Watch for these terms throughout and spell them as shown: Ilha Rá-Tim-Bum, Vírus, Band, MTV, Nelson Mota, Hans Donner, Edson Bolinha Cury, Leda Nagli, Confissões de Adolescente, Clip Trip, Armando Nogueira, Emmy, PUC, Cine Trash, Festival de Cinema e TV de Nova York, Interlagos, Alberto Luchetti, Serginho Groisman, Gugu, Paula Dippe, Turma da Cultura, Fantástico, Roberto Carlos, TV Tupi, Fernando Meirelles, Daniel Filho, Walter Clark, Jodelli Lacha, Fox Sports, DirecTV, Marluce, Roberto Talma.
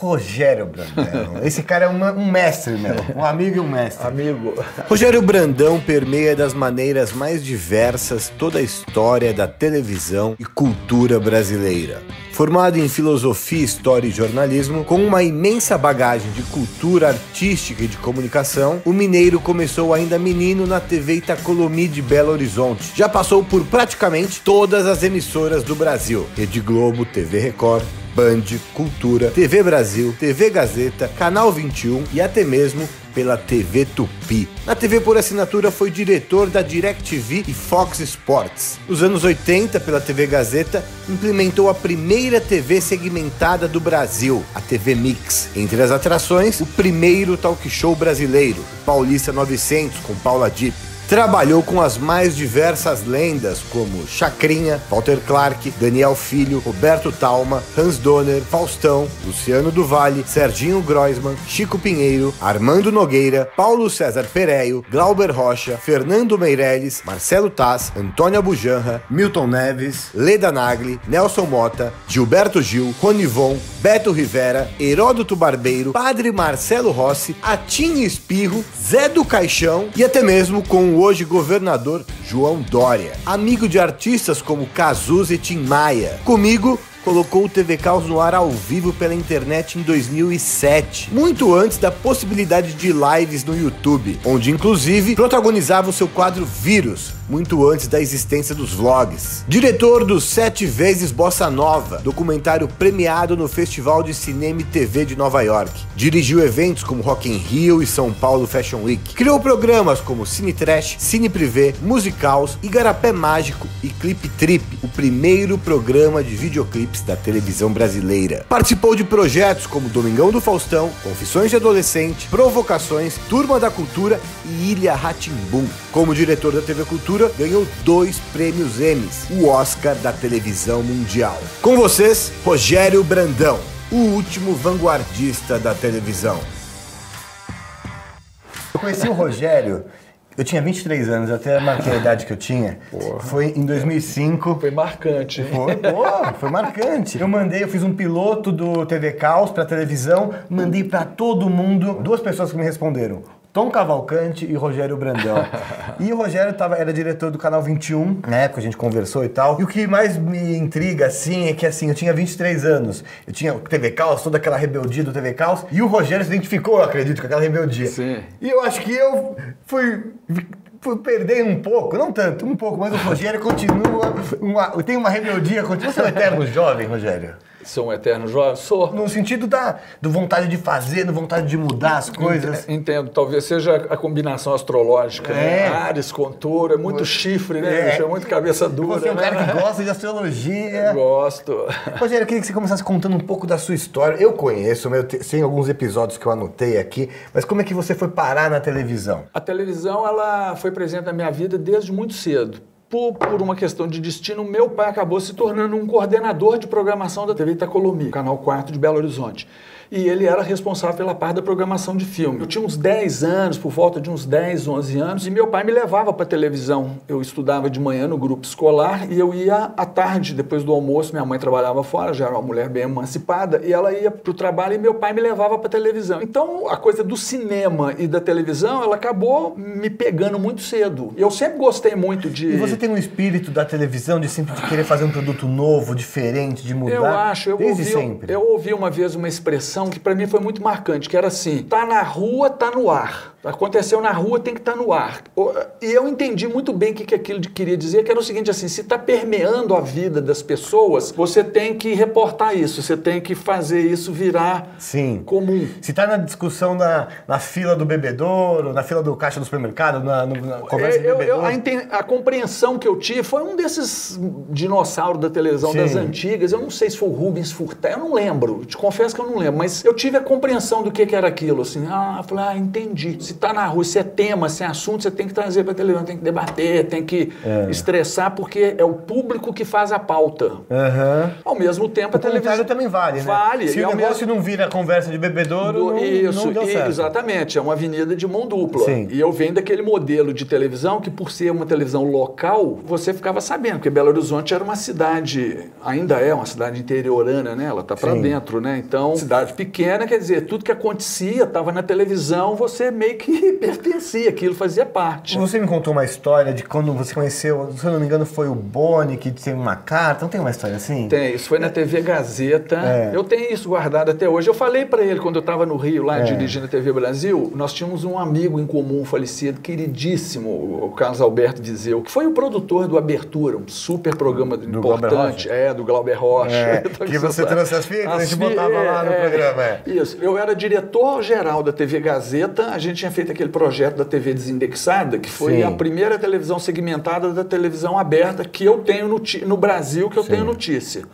Rogério Brandão. Esse cara é um mestre, meu. Um amigo e um mestre. Amigo. Rogério Brandão permeia das maneiras mais diversas toda a história da televisão e cultura brasileira. Formado em filosofia, história e jornalismo, com uma imensa bagagem de cultura artística e de comunicação, o mineiro começou ainda menino na TV Itacolomí de Belo Horizonte. Já passou por praticamente todas as emissoras do Brasil: Rede Globo, TV Record, Band, Cultura, TV Brasil, TV Gazeta, Canal 21 e até mesmo pela TV Tupi. Na TV por assinatura foi diretor da DirecTV e Fox Sports. Nos anos 80, pela TV Gazeta, implementou a primeira TV segmentada do Brasil, a TV Mix. Entre as atrações, o primeiro talk show brasileiro, o Paulista 900, com Paula Dippe. Trabalhou com as mais diversas lendas, como Chacrinha, Walter Clark, Daniel Filho, Roberto Talma, Hans Donner, Faustão, Luciano do Valle, Serginho Groisman, Chico Pinheiro, Armando Nogueira, Paulo César Pereio, Glauber Rocha, Fernando Meirelles, Marcelo Taz, Antônia Bujanra, Milton Neves, Leda Nagli, Nelson Mota, Gilberto Gil, Ronivon, Beto Rivera, Heródoto Barbeiro, Padre Marcelo Rossi, Atinha Espirro, Zé do Caixão e até mesmo com o hoje governador João Dória. Amigo de artistas como Cazuza e Tim Maia. Comigo, colocou o TV Caos no ar ao vivo pela internet em 2007, muito antes da possibilidade de lives no YouTube, onde inclusive protagonizava o seu quadro Vírus, muito antes da existência dos vlogs. Diretor do 7 vezes Bossa Nova, documentário premiado no Festival de Cinema e TV de Nova York. Dirigiu eventos como Rock in Rio e São Paulo Fashion Week. Criou programas como Cine Trash, Cine Privé, Musicaus, Igarapé Mágico e Clip Trip, o primeiro programa de videoclipes da televisão brasileira. Participou de projetos como Domingão do Faustão, Confissões de Adolescente, Provocações, Turma da Cultura e Ilha Rá-Tim-Bum. Como diretor da TV Cultura, ganhou 2 prêmios Emmys, o Oscar da televisão mundial. Com vocês, Rogério Brandão, o último vanguardista da televisão. Eu conheci o Rogério, eu tinha 23 anos, eu até marquei a idade que eu tinha. Porra. Foi em 2005. Foi marcante. Foi marcante. Eu fiz um piloto do TV Caos pra televisão, mandei pra todo mundo. 2 pessoas que me responderam: Tom Cavalcante e Rogério Brandão. E o Rogério era diretor do Canal 21, na época a gente conversou e tal. E o que mais me intriga, assim, é que assim, eu tinha 23 anos. Eu tinha o TV Caos, toda aquela rebeldia do TV Caos. E o Rogério se identificou, eu acredito, com aquela rebeldia. Sim. E eu acho que eu fui perder um pouco, não tanto, um pouco. Mas o Rogério continua, tem uma rebeldia, continua. Você é um eterno jovem, Rogério? Sou um eterno jovem? Sou. No sentido da vontade de fazer, da vontade de mudar as coisas. Entendo. Talvez seja a combinação astrológica, né? Ares com touro, é muito chifre, né? É muito cabeça dura. Você é um cara que gosta de astrologia. Gosto. Rogério, eu queria que você começasse contando um pouco da sua história. Eu conheço, tem alguns episódios que eu anotei aqui, mas como é que você foi parar na televisão? A televisão, ela foi presente na minha vida desde muito cedo. Por uma questão de destino, meu pai acabou se tornando um coordenador de programação da TV Itacolomí, Canal 4 de Belo Horizonte. E ele era responsável pela parte da programação de filme. Eu tinha uns 10 anos, por volta de uns 10, 11 anos, e meu pai me levava para televisão. Eu estudava de manhã no grupo escolar e eu ia à tarde, depois do almoço. Minha mãe trabalhava fora, já era uma mulher bem emancipada, e ela ia para o trabalho e meu pai me levava para televisão. Então, a coisa do cinema e da televisão, ela acabou me pegando muito cedo. Eu sempre gostei muito de... E você tem um espírito da televisão, de sempre de querer fazer um produto novo, diferente, de mudar? Eu ouvi uma vez uma expressão que para mim foi muito marcante, que era assim: tá na rua, tá no ar. Aconteceu na rua, tem que estar no ar. E eu entendi muito bem o que aquilo queria dizer, que era o seguinte, assim, se está permeando a vida das pessoas, você tem que reportar isso, você tem que fazer isso virar comum. Se está na discussão na fila do bebedouro, na fila do caixa do supermercado, na conversa do bebedouro... A compreensão que eu tive foi um desses dinossauros da televisão das antigas, eu não sei se foi o Rubens Furtado, eu não lembro, te confesso que eu não lembro, mas eu tive a compreensão do que era aquilo, assim, entendi. se está na rua, se é tema, se é assunto, você tem que trazer para a televisão, tem que debater, tem que estressar, porque é o público que faz a pauta. Uhum. Ao mesmo tempo, a televisão também vale, né? Vale. Se o negócio não vira conversa de bebedouro, não deu certo. Exatamente, é uma avenida de mão dupla. Sim. E eu venho daquele modelo de televisão que, por ser uma televisão local, você ficava sabendo, porque Belo Horizonte era uma cidade, ainda é uma cidade interiorana, né? Ela tá para dentro, né? Então, cidade pequena, quer dizer, tudo que acontecia, estava na televisão, você meio que pertencia àquilo, fazia parte. Você me contou uma história de quando você conheceu, se eu não me engano, foi o Boni que tem uma carta, não tem uma história assim? Tem, isso foi na TV Gazeta. É. Eu tenho isso guardado até hoje. Eu falei para ele quando eu estava no Rio, lá dirigindo a TV Brasil, nós tínhamos um amigo em comum, falecido, queridíssimo, o Carlos Alberto Dizeu, que foi o produtor do Abertura, um super programa importante, do Glauber Rocha. É, que você trouxe as fitas, a gente botava lá no programa. É. Isso, eu era diretor-geral da TV Gazeta, a gente tinha feito aquele projeto da TV Desindexada, que foi a primeira televisão segmentada da televisão aberta que eu tenho no Brasil, que eu tenho notícia.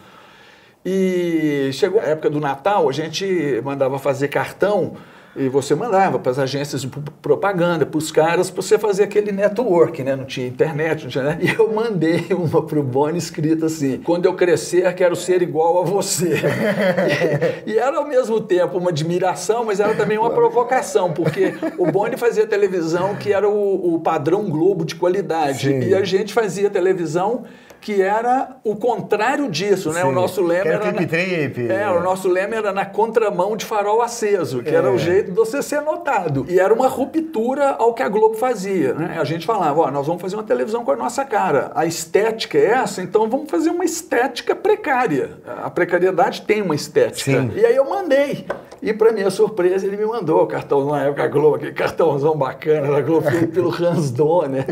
E chegou a época do Natal, a gente mandava fazer cartão e você mandava para as agências de propaganda, para os caras, para você fazer aquele network, né? Não tinha internet, não tinha nada. E eu mandei uma pro Boni escrita assim: quando eu crescer, quero ser igual a você. E era ao mesmo tempo uma admiração, mas era também uma provocação, porque o Boni fazia televisão que era o padrão Globo de qualidade. Sim. E a gente fazia televisão que era o contrário disso, né? O nosso lema era Clip Trip. O nosso lema era na contramão de Farol Aceso, que era o jeito de você ser notado. E era uma ruptura ao que a Globo fazia, né? A gente falava, ó, nós vamos fazer uma televisão com a nossa cara. A estética é essa, então vamos fazer uma estética precária. A precariedade tem uma estética. Sim. E aí eu mandei. E para minha surpresa, ele me mandou o cartão na época da Globo, aquele cartãozão bacana da Globo, feito pelo Hans Donner.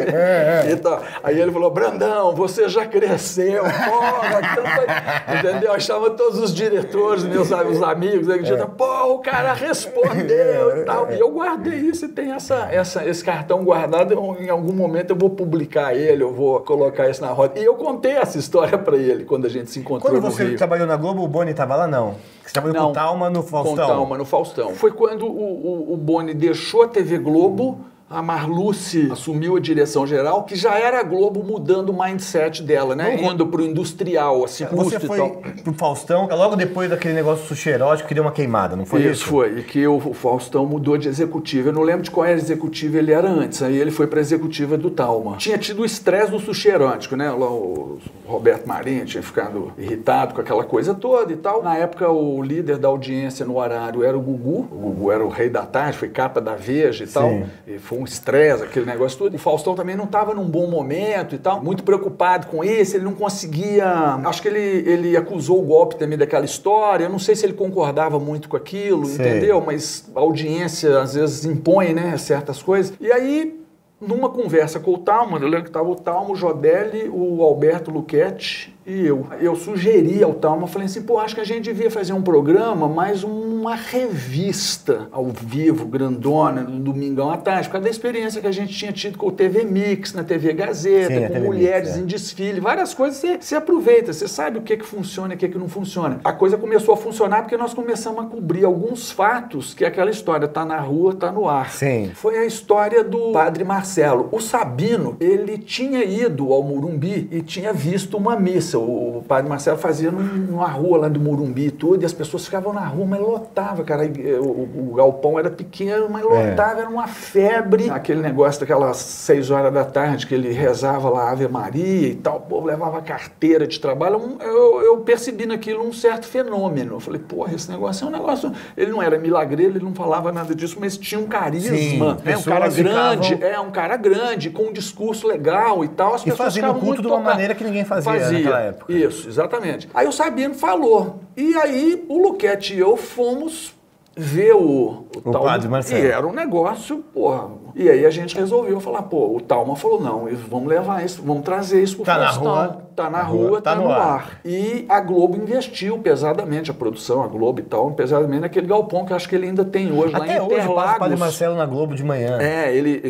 Então, aí ele falou, Brandão, você já cresceu, porra, foi... entendeu? Eu achava todos os diretores, meus amigos, aí, pô, o cara respondeu e tal. E eu guardei isso e tem esse cartão guardado, em algum momento eu vou publicar ele, eu vou colocar isso na roda. E eu contei essa história pra ele quando a gente se encontrou no Rio. Quando você trabalhou na Globo, o Boni tava lá, não? Você trabalhou com Talma no Faustão? Com Talma no Faustão. Foi quando o Boni deixou a TV Globo... A Marluce assumiu a direção geral, que já era a Globo mudando o mindset dela, né? Indo pro industrial, assim, custo e tal. Você foi pro Faustão, logo depois daquele negócio sushi erótico que deu uma queimada, não foi isso? Isso foi, e que o Faustão mudou de executivo. Eu não lembro de qual era a executiva ele era antes, aí ele foi pra executiva do Talma. Tinha tido o estresse do sushi erótico, né? Lá o Roberto Marinho tinha ficado irritado com aquela coisa toda e tal. Na época, o líder da audiência no horário era o Gugu. O Gugu era o rei da tarde, foi capa da Veja e tal. E foi um estresse, aquele negócio todo. O Faustão também não estava num bom momento e tal, muito preocupado com isso, ele não conseguia... Acho que ele acusou o golpe também daquela história, eu não sei se ele concordava muito com aquilo, entendeu? Mas a audiência às vezes impõe, né, certas coisas. E aí, numa conversa com o Talma, eu lembro que estava o Talma, o Jodelli, o Alberto Luchetti e eu. Eu sugeri ao Talma, falei assim, pô, acho que a gente devia fazer um programa, mais uma revista ao vivo, grandona, no domingão à tarde, por causa da experiência que a gente tinha tido com o TV Mix, na TV Gazeta, com mulheres em desfile, várias coisas, você aproveita, você sabe o que é que funciona e o que é que não funciona. A coisa começou a funcionar porque nós começamos a cobrir alguns fatos, que é aquela história, tá na rua, tá no ar. Sim. Foi a história do Padre Marcelo. O Sabino, ele tinha ido ao Morumbi e tinha visto uma missa. O Padre Marcelo fazia numa rua lá do Morumbi e tudo, e as pessoas ficavam na rua, mas lotava, cara. O galpão era pequeno, mas lotava, era uma febre. Aquele negócio daquelas 6 horas da tarde que ele rezava lá Ave Maria e tal, o povo levava carteira de trabalho. Eu percebi naquilo um certo fenômeno. Eu falei, porra, esse negócio é um negócio... Ele não era milagreiro, ele não falava nada disso, mas tinha um carisma. Sim, né? Um cara grande, um cara grande, com um discurso legal e tal. As pessoas fazendo o culto de uma maneira que ninguém fazia. Né? Época. Isso, exatamente. Aí o Sabino falou. E aí o Luchetti e eu fomos ver o Padre Marcelo. E era um negócio, porra. E aí a gente resolveu falar, pô, o Talma falou, não, vamos levar isso, vamos trazer isso pro Faustão. Tá na rua, tá no ar. E a Globo investiu pesadamente, a produção, a Globo e tal, pesadamente naquele galpão que eu acho que ele ainda tem hoje, até lá em Interlagos. Até hoje o Padre Marcelo na Globo de manhã. Ele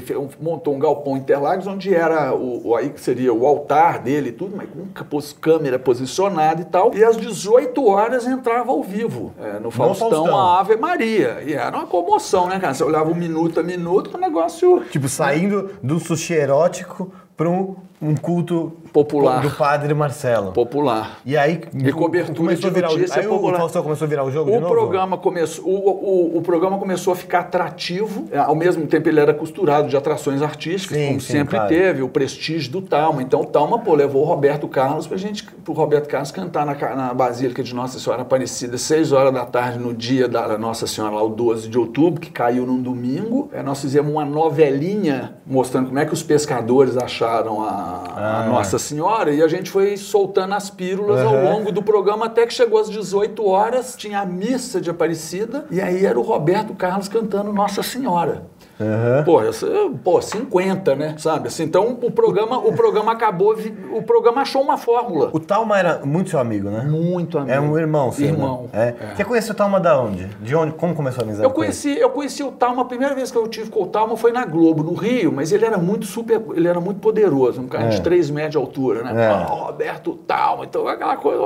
montou um galpão em Interlagos, onde era aí que seria o altar dele e tudo, mas com câmera posicionada e tal. E às 18 horas entrava ao vivo, no Faustão, a Ave Maria. padaria. E era uma comoção, né, cara? Você olhava um minuto a minuto pro negócio... Tipo, saindo do sushi erótico para um culto popular do Padre Marcelo. Popular. E aí e cobertura começou a virar o jogo. Aí popular. O Faustão começou a virar o jogo de novo? O programa começou a ficar atrativo. Ao mesmo tempo ele era costurado de atrações artísticas, como sempre teve, o prestígio do Talma. Então o Talma, pô, levou o Roberto Carlos pro Roberto Carlos cantar na Basílica de Nossa Senhora Aparecida 6h da tarde no dia da Nossa Senhora, lá o 12 de outubro, que caiu num domingo. Nós fizemos uma novelinha mostrando como é que os pescadores acharam a Nossa Senhora, e a gente foi soltando as pílulas ao longo do programa, até que chegou às 18 horas, tinha a missa de Aparecida, e aí era o Roberto Carlos cantando Nossa Senhora. Uhum. Pô, 50, né? Sabe? Assim, então o programa acabou, o programa achou uma fórmula. O Talma era muito seu amigo, né? Muito amigo. É um irmão, sim. Irmão. Né? É. Você conhece o Talma da onde? De onde? Como começou a amizade? Eu conheci o Talma, a primeira vez que eu tive com o Talma foi na Globo, no Rio, mas ele era muito poderoso, um cara de 3 metros de altura, né? Roberto Talma, então aquela coisa.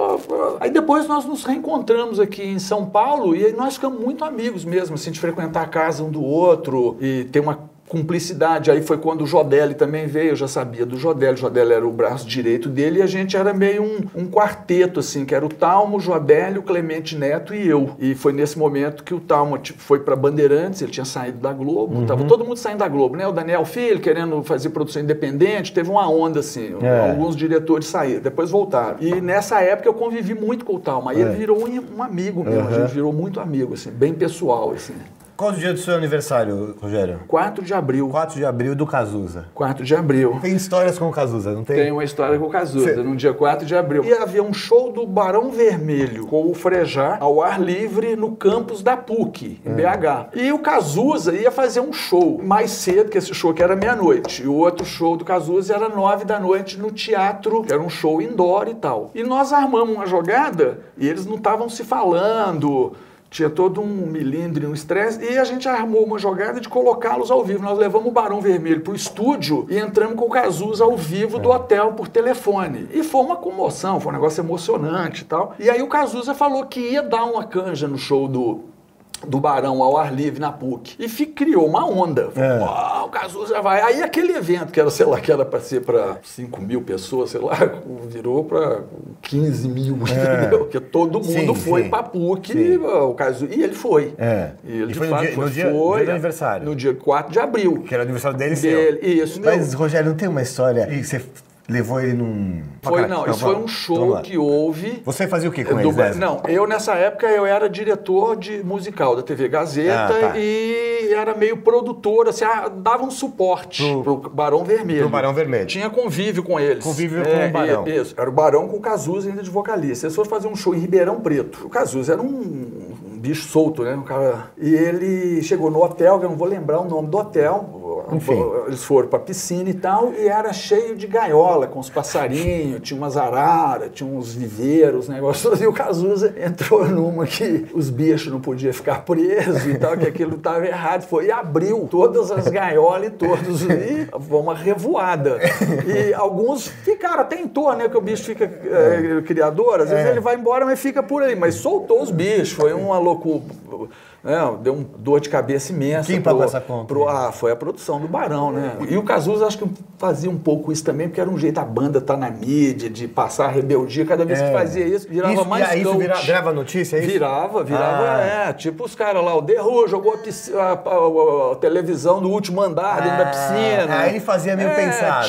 Aí depois nós nos reencontramos aqui em São Paulo e nós ficamos muito amigos mesmo, assim, de frequentar a casa um do outro. E tem uma cumplicidade. Aí foi quando o Jodelli também veio, eu já sabia do Jodelli. O Jodelli era o braço direito dele e a gente era meio um quarteto, assim, que era o Talmo, o Jodelli, o Clemente Neto e eu. E foi nesse momento que o Talmo foi pra Bandeirantes, ele tinha saído da Globo, tava todo mundo saindo da Globo, né? O Daniel Filho querendo fazer produção independente, teve uma onda, assim, alguns diretores saíram, depois voltaram. E nessa época eu convivi muito com o Talmo, aí ele virou um amigo meu, a gente virou muito amigo, assim, bem pessoal, assim. Qual o dia do seu aniversário, Rogério? 4 de abril. 4 de abril do Cazuza. 4 de abril. Tem histórias com o Cazuza, não tem? Tem uma história com o Cazuza, no dia 4 de abril. E havia um show do Barão Vermelho com o Frejá ao ar livre no campus da PUC, em BH. E o Cazuza ia fazer um show mais cedo, que esse show que era meia-noite. E o outro show do Cazuza era 21h no teatro, que era um show indoor e tal. E nós armamos uma jogada e eles não estavam se falando... Tinha todo um milindre, um estresse, e a gente armou uma jogada de colocá-los ao vivo. Nós levamos o Barão Vermelho pro estúdio e entramos com o Cazuza ao vivo do hotel por telefone. E foi uma comoção, foi um negócio emocionante e tal. E aí o Cazuza falou que ia dar uma canja no show do Barão ao ar livre na PUC. E criou uma onda. Uau, o Cazuza vai... Aí aquele evento que era, sei lá, que era pra ser pra 5 mil pessoas, sei lá, virou pra 15 mil, entendeu? Porque todo mundo foi pra PUC e o Cazuza... E ele foi. E ele, foi no dia do aniversário. No dia 4 de abril. Que era o aniversário dele e seu. Isso. Mas, Rogério, não tem uma história... E você... Levou ele num... Foi, não. Isso foi um show que houve... Você fazia o que com eles? Não, eu nessa época eu era diretor de musical da TV Gazeta e era meio produtor, assim, dava um suporte pro Barão Vermelho. Pro Barão Vermelho. Tinha convívio com eles. Convívio com o Barão. Isso. Era o Barão com o Cazuza ainda de vocalista. Eles foram fazer um show em Ribeirão Preto. O Cazuza era um bicho solto, né? Um cara... E ele chegou no hotel, eu não vou lembrar o nome do hotel. Enfim. Eles foram pra piscina e tal, e era cheio de gaiola, com os passarinhos, tinha umas araras, tinha uns viveiros, negócios. E o Cazuza entrou numa que os bichos não podiam ficar presos e tal, que aquilo estava errado. Foi e abriu todas as gaiolas e todos. E foi uma revoada. E alguns ficaram até em torno, né? Porque o bicho fica criador, às vezes ele vai embora, mas fica por aí. Mas soltou os bichos, foi uma loucura. Deu um dor de cabeça imensa. Quem pagou essa conta? Foi a produção do Barão, né? E o Cazuza acho que fazia um pouco isso também, porque era um jeito a banda tá na mídia, de passar a rebeldia. Cada vez que fazia isso, virava isso, mais coach. Isso virava notícia, é isso? Virava, tipo os caras lá, o The Who jogou a televisão do último andar dentro da piscina. Aí ele fazia meio pensado.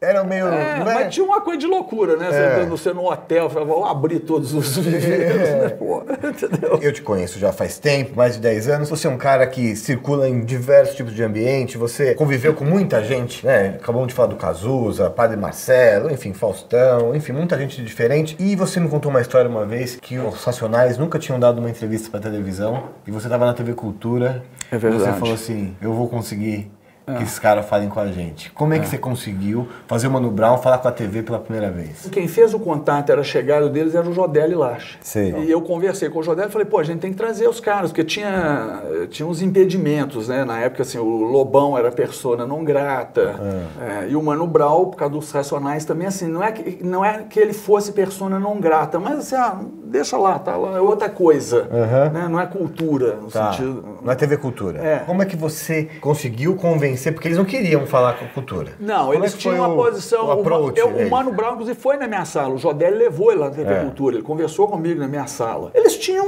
Era meio... Mas tinha uma coisa de loucura, né? Você num hotel, falava, vou abrir todos os viveiros, né? Pô, entendeu? Eu te conheço já faz tempo, mais de 10 anos. Você é um cara que circula em diversos tipos de ambiente, você conviveu com muita gente, né? Acabamos de falar do Cazuza, Padre Marcelo, enfim, Faustão, enfim, muita gente diferente. E você me contou uma história uma vez que os Racionais nunca tinham dado uma entrevista pra televisão e você tava na TV Cultura. É verdade. E você falou assim, eu vou conseguir... que esses caras falem com a gente. Como é que você conseguiu fazer o Mano Brown falar com a TV pela primeira vez? Quem fez o contato, era a chegada deles, era o Jodelli Lacha. E eu conversei com o Jodelli e falei, pô, a gente tem que trazer os caras, porque tinha uns impedimentos, né? Na época, assim, o Lobão era persona não grata. E o Mano Brown, por causa dos Racionais também, assim, não é que ele fosse persona não grata, mas assim, deixa lá, tá lá, é outra coisa, né? Não é cultura, no sentido... Não é TV Cultura. É. Como é que você conseguiu convencer? Porque eles não queriam falar com cultura. Não, como eles tinham uma posição... O Mano Brown, inclusive, foi na minha sala, o Jodelli levou ele lá na TV Cultura, ele conversou comigo na minha sala. Eles tinham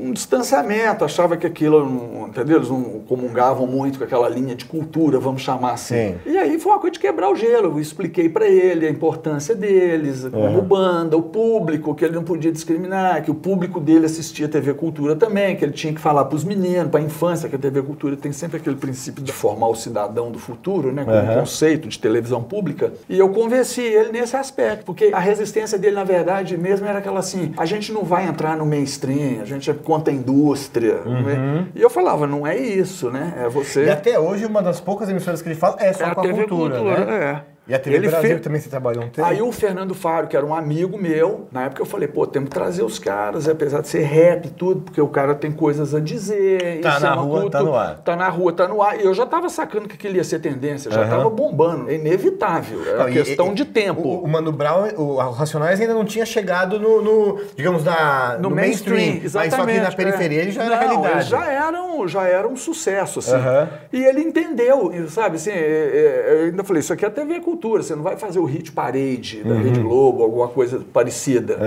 um distanciamento, achava que aquilo, entendeu? Eles não comungavam muito com aquela linha de cultura, vamos chamar assim. Sim. E aí foi uma coisa de quebrar o gelo, eu expliquei pra ele a importância deles, como banda, o público, que ele não podia discriminar, que o público dele assistia TV Cultura também, que ele tinha que falar pros meninos, pra infância, que a TV Cultura tem sempre aquele princípio de formar o cidadão do futuro, né, como conceito de televisão pública, e eu convenci ele nesse aspecto, porque a resistência dele, na verdade, mesmo era aquela assim, a gente não vai entrar no mainstream, a gente é contra a indústria, né? E eu falava, não é isso, né, é você... E até hoje, uma das poucas emissoras que ele fala é só com a TV cultura, né? É. E a TV Brasil também você trabalhou um tempo? Aí o Fernando Faro, que era um amigo meu, na época eu falei, pô, temos que trazer os caras, apesar de ser rap e tudo, porque o cara tem coisas a dizer. Tá na rua, tá no ar. Tá na rua, tá no ar. E eu já tava sacando que aquilo ia ser tendência, já tava bombando. É inevitável, é uma questão de tempo. O Mano Brown, o Racionais ainda não tinha chegado no digamos, no mainstream. Exatamente. Mas só que na periferia ele já era realidade. Eles já era um sucesso, assim. E ele entendeu, sabe, assim, eu ainda falei, isso aqui é TV Cultura. Você não vai fazer o hit parade da Rede Globo, alguma coisa parecida.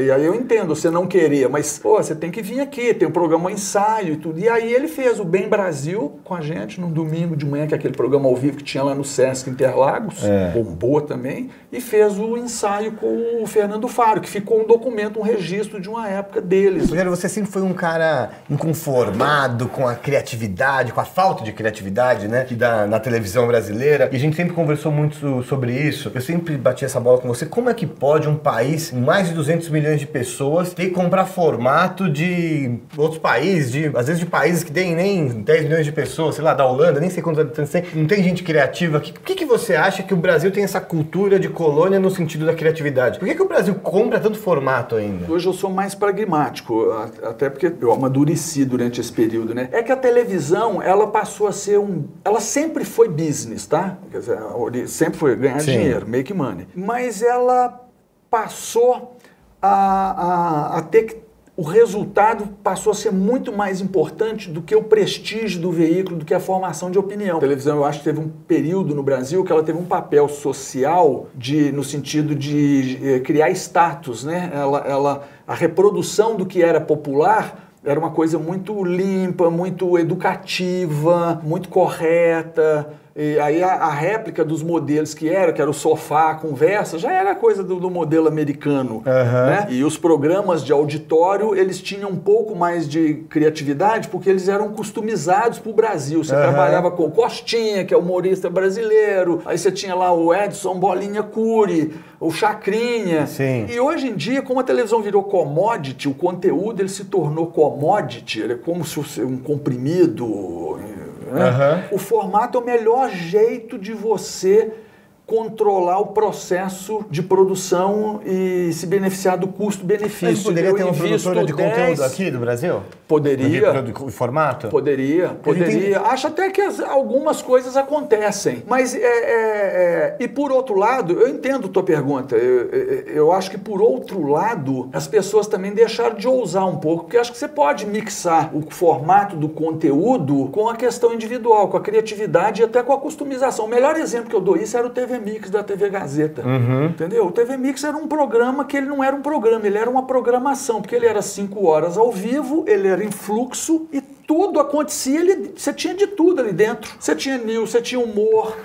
E aí eu entendo, você não queria, mas pô, você tem que vir aqui, tem um programa ensaio e tudo. E aí ele fez o Bem Brasil com a gente num domingo de manhã, que é aquele programa ao vivo que tinha lá no Sesc Interlagos, bombou também, e fez o ensaio com o Fernando Faro, que ficou um documento, um registro de uma época deles. Rogério, você sempre foi um cara inconformado com a criatividade, com a falta de criatividade, né, que dá na televisão brasileira, e a gente sempre conversou muito sobre isso. Eu sempre bati essa bola com você. Como é que pode um país com mais de 200 milhões de pessoas ter que comprar formato de outros países, às vezes de países que tem nem 10 milhões de pessoas, sei lá, da Holanda, nem sei quantos habitantes tem. Não tem gente criativa aqui. Por que você acha que o Brasil tem essa cultura de colônia no sentido da criatividade? Por que o Brasil compra tanto formato ainda? Hoje eu sou mais pragmático, até porque eu amadureci durante esse período, né? É que a televisão, ela passou a ser ela sempre foi business, tá? Quer dizer, sempre foi ganhar dinheiro, make money. Mas ela passou a ter que... O resultado passou a ser muito mais importante do que o prestígio do veículo, do que a formação de opinião. A televisão, eu acho que teve um período no Brasil que ela teve um papel social no sentido de criar status, né? A reprodução do que era popular... Era uma coisa muito limpa, muito educativa, muito correta. E aí a réplica dos modelos que era o sofá, a conversa, já era coisa do modelo americano, né? E os programas de auditório, eles tinham um pouco mais de criatividade, porque eles eram customizados pro Brasil. Você trabalhava com o Costinha, que é humorista brasileiro, aí você tinha lá o Edson Bolinha Cury, o Chacrinha. Sim. E hoje em dia, como a televisão virou commodity, o conteúdo ele se tornou commodity, ele é como se fosse um comprimido... Né? O formato é o melhor jeito de você controlar o processo de produção e se beneficiar do custo-benefício. Mas poderia ter uma produtora de conteúdo aqui do Brasil? Poderia. De formato? Poderia. Acho até que algumas coisas acontecem. Mas, e por outro lado, eu entendo tua pergunta. Eu acho que, por outro lado, as pessoas também deixaram de ousar um pouco, porque acho que você pode mixar o formato do conteúdo com a questão individual, com a criatividade e até com a customização. O melhor exemplo que eu dou isso era o TV Mix da TV Gazeta, entendeu? O TV Mix era um programa que ele não era um programa, ele era uma programação, porque ele era 5 horas ao vivo, ele era em fluxo e tudo acontecia, você tinha de tudo ali dentro. Você tinha news, você tinha humor,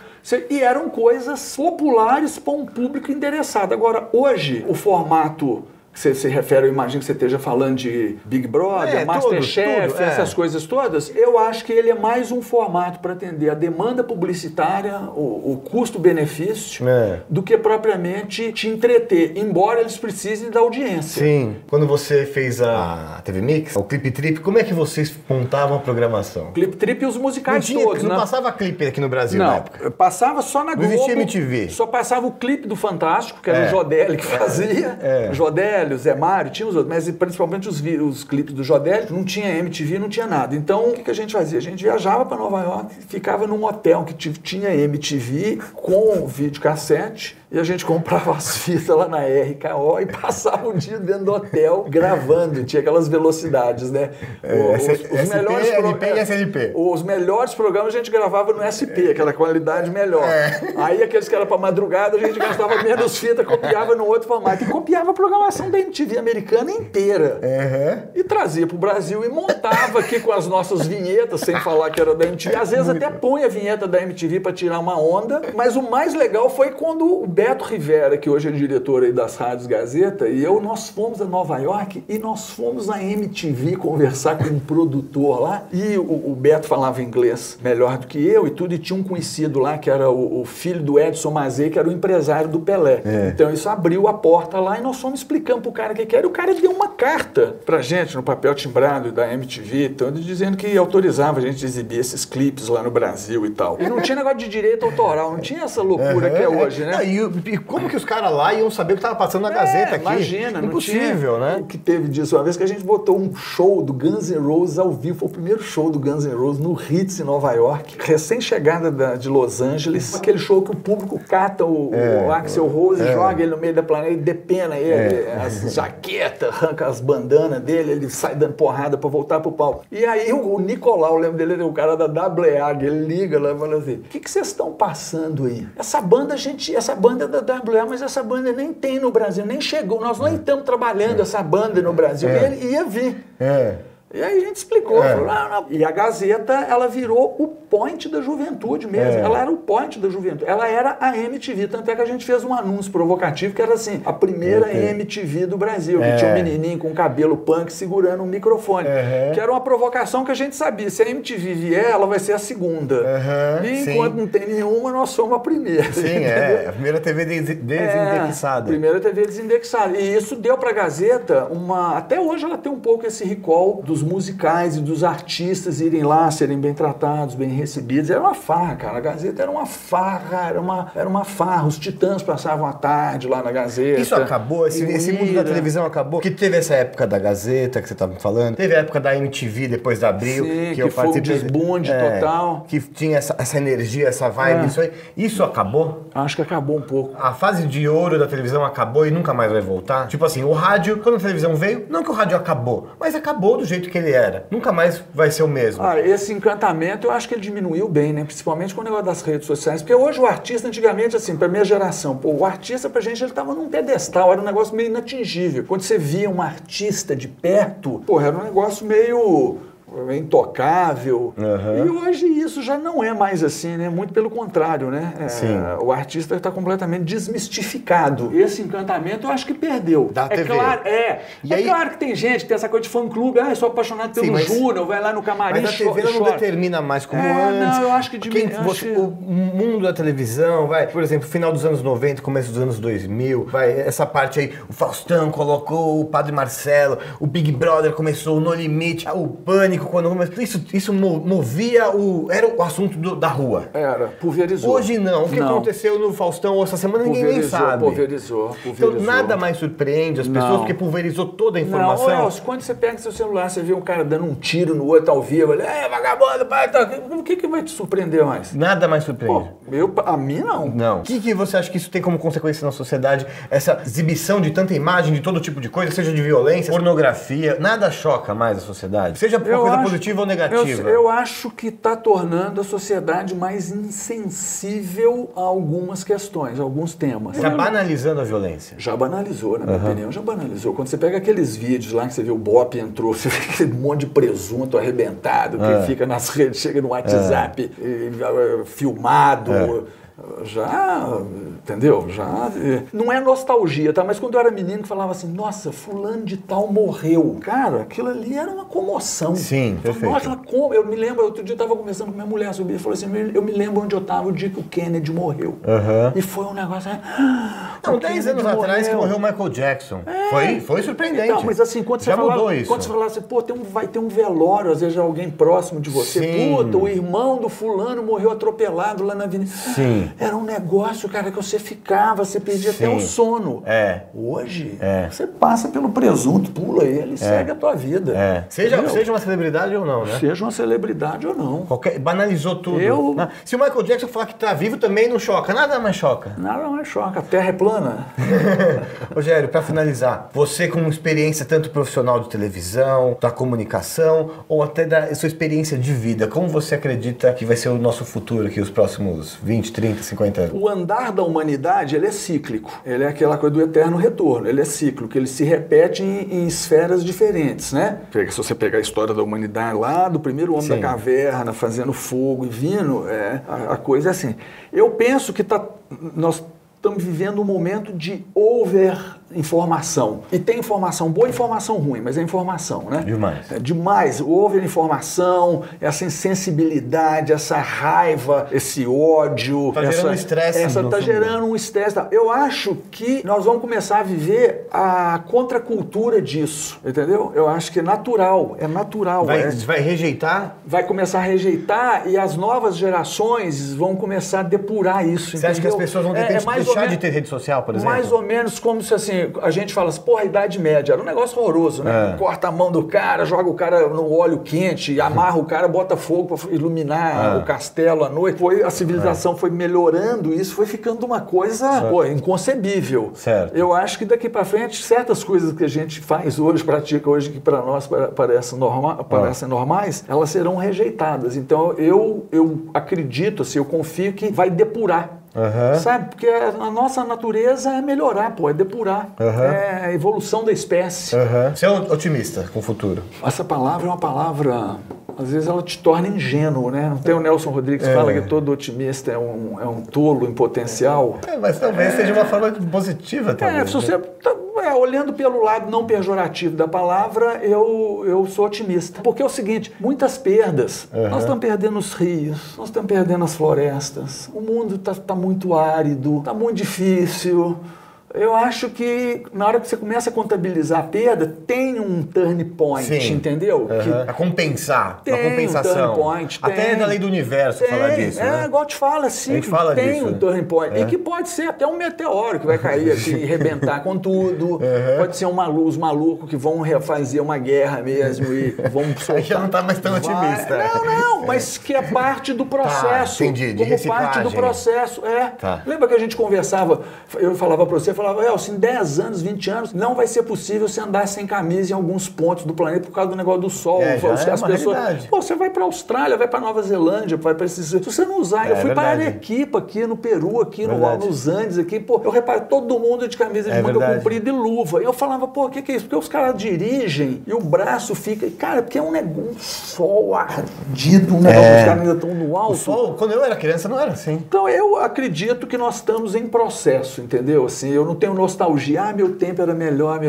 e eram coisas populares para um público endereçado. Agora, hoje, o formato... Você se refere, eu imagino que você esteja falando de Big Brother, Masterchef, essas coisas todas. Eu acho que ele é mais um formato para atender a demanda publicitária, o custo-benefício, do que propriamente te entreter, embora eles precisem da audiência. Sim. Quando você fez a TV Mix, o Clip Trip, como é que vocês montavam a programação? Clip Trip e os musicais todos, né? Não passava clipe aqui no Brasil na época? Passava só na Globo. Não existia MTV. Só passava o clipe do Fantástico, que era o Jodelli que fazia. Jodelli. Jodélio, Zé Mário, tinha os outros, mas principalmente os clipes do Jodélio, não tinha MTV, não tinha nada. Então, o que a gente fazia? A gente viajava para Nova York, ficava num hotel que tinha MTV com videocassete, e a gente comprava as fitas lá na RKO e passava o dia dentro do hotel gravando. Tinha aquelas velocidades, né? Os melhores programas a gente gravava no SP, aquela qualidade melhor. Aí aqueles que eram para madrugada, a gente gastava menos fita, copiava no outro formato. E copiava a programação da MTV americana inteira. E trazia para o Brasil e montava aqui com as nossas vinhetas, sem falar que era da MTV. Às vezes até punha a vinheta da MTV para tirar uma onda. Mas o mais legal foi quando o Beto Rivera, que hoje é diretor aí das Rádios Gazeta, e eu, nós fomos a Nova York e nós fomos à MTV conversar com um produtor lá. E o Beto falava inglês melhor do que eu e tudo, e tinha um conhecido lá que era o filho do Edson Mazei, que era o empresário do Pelé. Então isso abriu a porta lá e nós fomos explicando pro cara o que era, e o cara deu uma carta pra gente no papel timbrado da MTV e tal, dizendo que autorizava a gente exibir esses clipes lá no Brasil e tal. E não tinha negócio de direito autoral, não tinha essa loucura que é hoje, né? Não, e como que os caras lá iam saber o que estava passando na Gazeta aqui? Imagina, impossível, né? O que teve disso uma vez que a gente botou um show do Guns N' Roses ao vivo, foi o primeiro show do Guns N' Roses no Ritz em Nova York, recém-chegada de Los Angeles, aquele show que o público cata o Axl Rose, joga ele no meio da planeira, ele depena ele, as jaquetas, arranca as bandanas dele, ele sai dando porrada pra voltar pro palco. E aí o Nicolau, eu lembro dele, ele é o cara da WA, ele liga lá e fala assim: o que vocês estão passando aí? Essa banda é da WA, mas essa banda nem tem no Brasil, nem chegou, nós nem estamos trabalhando essa banda no Brasil, e ele ia vir. E aí a gente explicou. Falou, e a Gazeta, ela virou o point da juventude mesmo. Ela era o point da juventude. Ela era a MTV. Tanto é que a gente fez um anúncio provocativo que era assim, a primeira MTV do Brasil. Que tinha um menininho com cabelo punk segurando um microfone. Que era uma provocação que a gente sabia. Se a MTV vier, ela vai ser a segunda. E enquanto não tem nenhuma, nós somos a primeira. A primeira TV desindexada. Primeira TV desindexada. E isso deu pra Gazeta uma... Até hoje ela tem um pouco esse recall dos musicais e dos artistas irem lá, serem bem tratados, bem recebidos. Era uma farra, cara. A Gazeta era uma farra, era uma farra. Os Titãs passavam a tarde lá na Gazeta. Isso acabou? Esse mundo da televisão acabou? Que teve essa época da Gazeta que você estava me falando, teve a época da MTV depois da Abril, que eu participei. Que foi o desbunde total. Que tinha essa energia, essa vibe, isso aí. Isso acabou? Acho que acabou um pouco. A fase de ouro da televisão acabou e nunca mais vai voltar? Tipo assim, o rádio, quando a televisão veio, não que o rádio acabou, mas acabou do jeito que ele era. Nunca mais vai ser o mesmo. Esse encantamento, eu acho que ele diminuiu bem, né? Principalmente com o negócio das redes sociais. Porque hoje o artista, antigamente, assim, pra minha geração, o artista pra gente, ele tava num pedestal, era um negócio meio inatingível. Quando você via um artista de perto, era um negócio meio... intocável. E hoje isso já não é mais assim, né? Muito pelo contrário, né? O artista está completamente desmistificado. Esse encantamento eu acho que perdeu. Da TV. Claro, e aí... claro que tem gente que tem essa coisa de fã-clube, eu sou apaixonado pelo Júnior, vai lá no camarim, mas a TV não determina mais como antes. Não, eu acho que diminuiu. O mundo da televisão, por exemplo, final dos anos 90, começo dos anos 2000, essa parte aí, o Faustão colocou o Padre Marcelo, o Big Brother começou, o No Limite, o Pânico, isso movia era o assunto da rua. Pulverizou. Hoje não. O que aconteceu no Faustão essa semana ninguém nem sabe. Pulverizou. Então nada mais surpreende as pessoas, porque pulverizou toda a informação. Quando você pega seu celular, você vê um cara dando um tiro no outro ao vivo, vagabundo, o que vai te surpreender mais? Nada mais surpreende. A mim não. O que você acha que isso tem como consequência na sociedade? Essa exibição de tanta imagem, de todo tipo de coisa, seja de violência, pornografia, nada choca mais a sociedade? Seja por coisa positiva ou negativa? Eu acho que está tornando a sociedade mais insensível a algumas questões, a alguns temas. Está banalizando a violência? Já banalizou, na minha opinião, já banalizou. Quando você pega aqueles vídeos lá que você vê o Bop entrou, você vê aquele monte de presunto arrebentado que fica nas redes, chega no WhatsApp, filmado... entendeu? Não é nostalgia, tá? Mas quando eu era menino que falava assim, nossa, fulano de tal morreu. Cara, aquilo ali era uma comoção. Sim, perfeito. Nossa, eu me lembro, outro dia eu tava conversando com minha mulher sobre isso, falou assim, eu me lembro onde eu tava o dia que o Kennedy morreu. E foi um negócio... 10 anos atrás que morreu o Michael Jackson. Foi surpreendente. Então, mas assim, quando você falava assim, pô, vai ter um velório, às vezes alguém próximo de você. Puta, o irmão do fulano morreu atropelado lá na avenida. Sim. Sim. Era um negócio, cara, que você ficava, você perdia até o sono. É. Hoje, você passa pelo presunto, pula ele, segue a tua vida. É. Seja uma celebridade ou não, né? Seja uma celebridade ou não. Banalizou tudo. Se o Michael Jackson falar que tá vivo também não choca, nada mais choca. Nada mais choca, a terra é plana. Rogério, pra finalizar, você com experiência tanto profissional de televisão, da comunicação, ou até da sua experiência de vida, como você acredita que vai ser o nosso futuro aqui, os próximos 20, 30, 50 anos? O andar da humanidade, ele é cíclico. Ele é aquela coisa do eterno retorno. Ele é cíclico, ele se repete em esferas diferentes, né? Se você pegar a história da humanidade lá, do primeiro homem da caverna, fazendo fogo e vindo, a coisa é assim. Eu penso que nós estamos vivendo um momento de over-informação. E tem informação boa e informação ruim, mas é informação, né? Demais. É demais. Over-informação, essa insensibilidade, essa raiva, esse ódio. Tá gerando estresse. Tá gerando um estresse. Eu acho que nós vamos começar a viver a contracultura disso, entendeu? Eu acho que é natural, é natural. Vai rejeitar? Vai começar a rejeitar e as novas gerações vão começar a depurar isso, entendeu? Você acha que as pessoas vão ter que deixar de ter rede social, por exemplo? Mais ou menos como se, assim, a gente fala assim, porra, a Idade Média. Era um negócio horroroso, né? É. Corta a mão do cara, joga o cara no óleo quente, amarra o cara, bota fogo pra iluminar o castelo à noite. A civilização foi melhorando, isso foi ficando uma coisa inconcebível. Certo. Eu acho que daqui pra frente, certas coisas que a gente faz hoje, pratica hoje, que pra nós parecem normais, elas serão rejeitadas. Então, eu acredito, assim, eu confio que vai depurar. Sabe? Porque a nossa natureza é melhorar, pô, é depurar. É a evolução da espécie. Você é otimista com o futuro? Essa palavra é uma palavra... Às vezes ela te torna ingênuo, né? Não tem o Nelson Rodrigues que fala que todo otimista é um tolo em potencial? Mas talvez seja uma forma positiva também. Se você olhando pelo lado não pejorativo da palavra, eu sou otimista. Porque é o seguinte, muitas perdas. Nós estamos perdendo os rios, nós estamos perdendo as florestas. O mundo tá muito árido, está muito difícil. Eu acho que na hora que você começa a contabilizar a perda, tem um turn point, entendeu? Pra compensar, uma compensação. Um turn point, até na lei do universo falar disso, né? Igual te fala, sim, tem disso, um turn point. E que pode ser até um meteoro que vai cair aqui e rebentar com tudo. Pode ser os malucos que vão refazer uma guerra mesmo e vão soltar. Aí já não tá mais tão otimista. Não, mas que é parte do processo. Tá, entendi, de reciclagem. Como parte do processo, Tá. Lembra que a gente conversava, eu falava pra você, falava, em 10 anos, 20 anos, não vai ser possível você andar sem camisa em alguns pontos do planeta por causa do negócio do sol. Realidade. Pô, você vai pra Austrália, vai pra Nova Zelândia, vai pra esses... Se você não usar... eu fui pra Arequipa, aqui no Peru, aqui nos Andes, aqui, pô, eu reparei todo mundo de camisa de manga comprida e luva. E eu falava, pô, o que é isso? Porque os caras dirigem e o braço fica... Cara, porque é um negócio, um sol ardido, um negócio que os caras ainda estão no alto. O sol, quando eu era criança, não era assim. Então, eu acredito que nós estamos em processo, entendeu? Assim, eu não tenho nostalgia, meu tempo era melhor,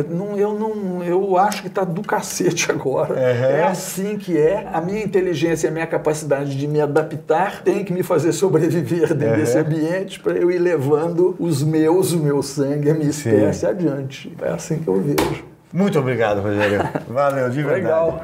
eu acho que tá do cacete agora. É assim que é. A minha inteligência e a minha capacidade de me adaptar tem que me fazer sobreviver dentro desse ambiente para eu ir levando o meu sangue, a minha espécie adiante. É assim que eu vejo. Muito obrigado, Rogério. Valeu, de verdade. Legal.